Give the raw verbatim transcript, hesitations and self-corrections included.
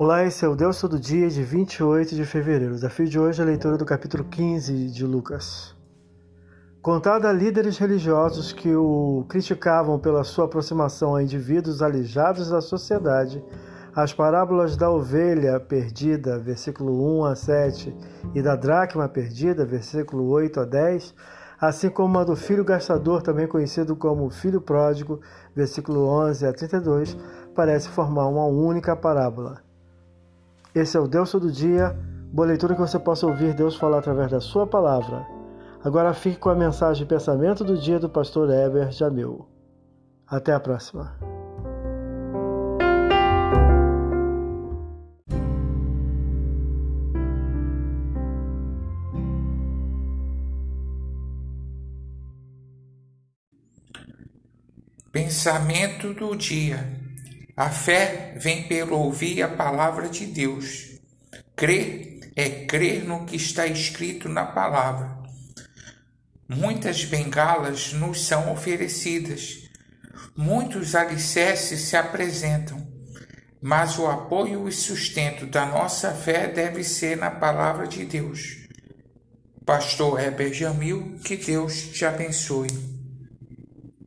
Olá, esse é o Deus Todo Dia de vinte e oito de fevereiro. O desafio de hoje é a leitura do capítulo quinze de Lucas. Contado a líderes religiosos que o criticavam pela sua aproximação a indivíduos aleijados da sociedade, as parábolas da ovelha perdida, versículo um a sete, e da dracma perdida, versículo oito a dez, assim como a do filho gastador, também conhecido como filho pródigo, versículo onze a trinta e dois, parece formar uma única parábola. Esse é o Deus Todo Dia, boa leitura que você possa ouvir Deus falar através da sua palavra. Agora fique com a mensagem e pensamento do dia do pastor Héber Jamil. Até a próxima. Pensamento do dia. A fé vem pelo ouvir a palavra de Deus. Crer é crer no que está escrito na palavra. Muitas bengalas nos são oferecidas. Muitos alicerces se apresentam. Mas o apoio e sustento da nossa fé deve ser na palavra de Deus. Pastor Héber Jamil, que Deus te abençoe.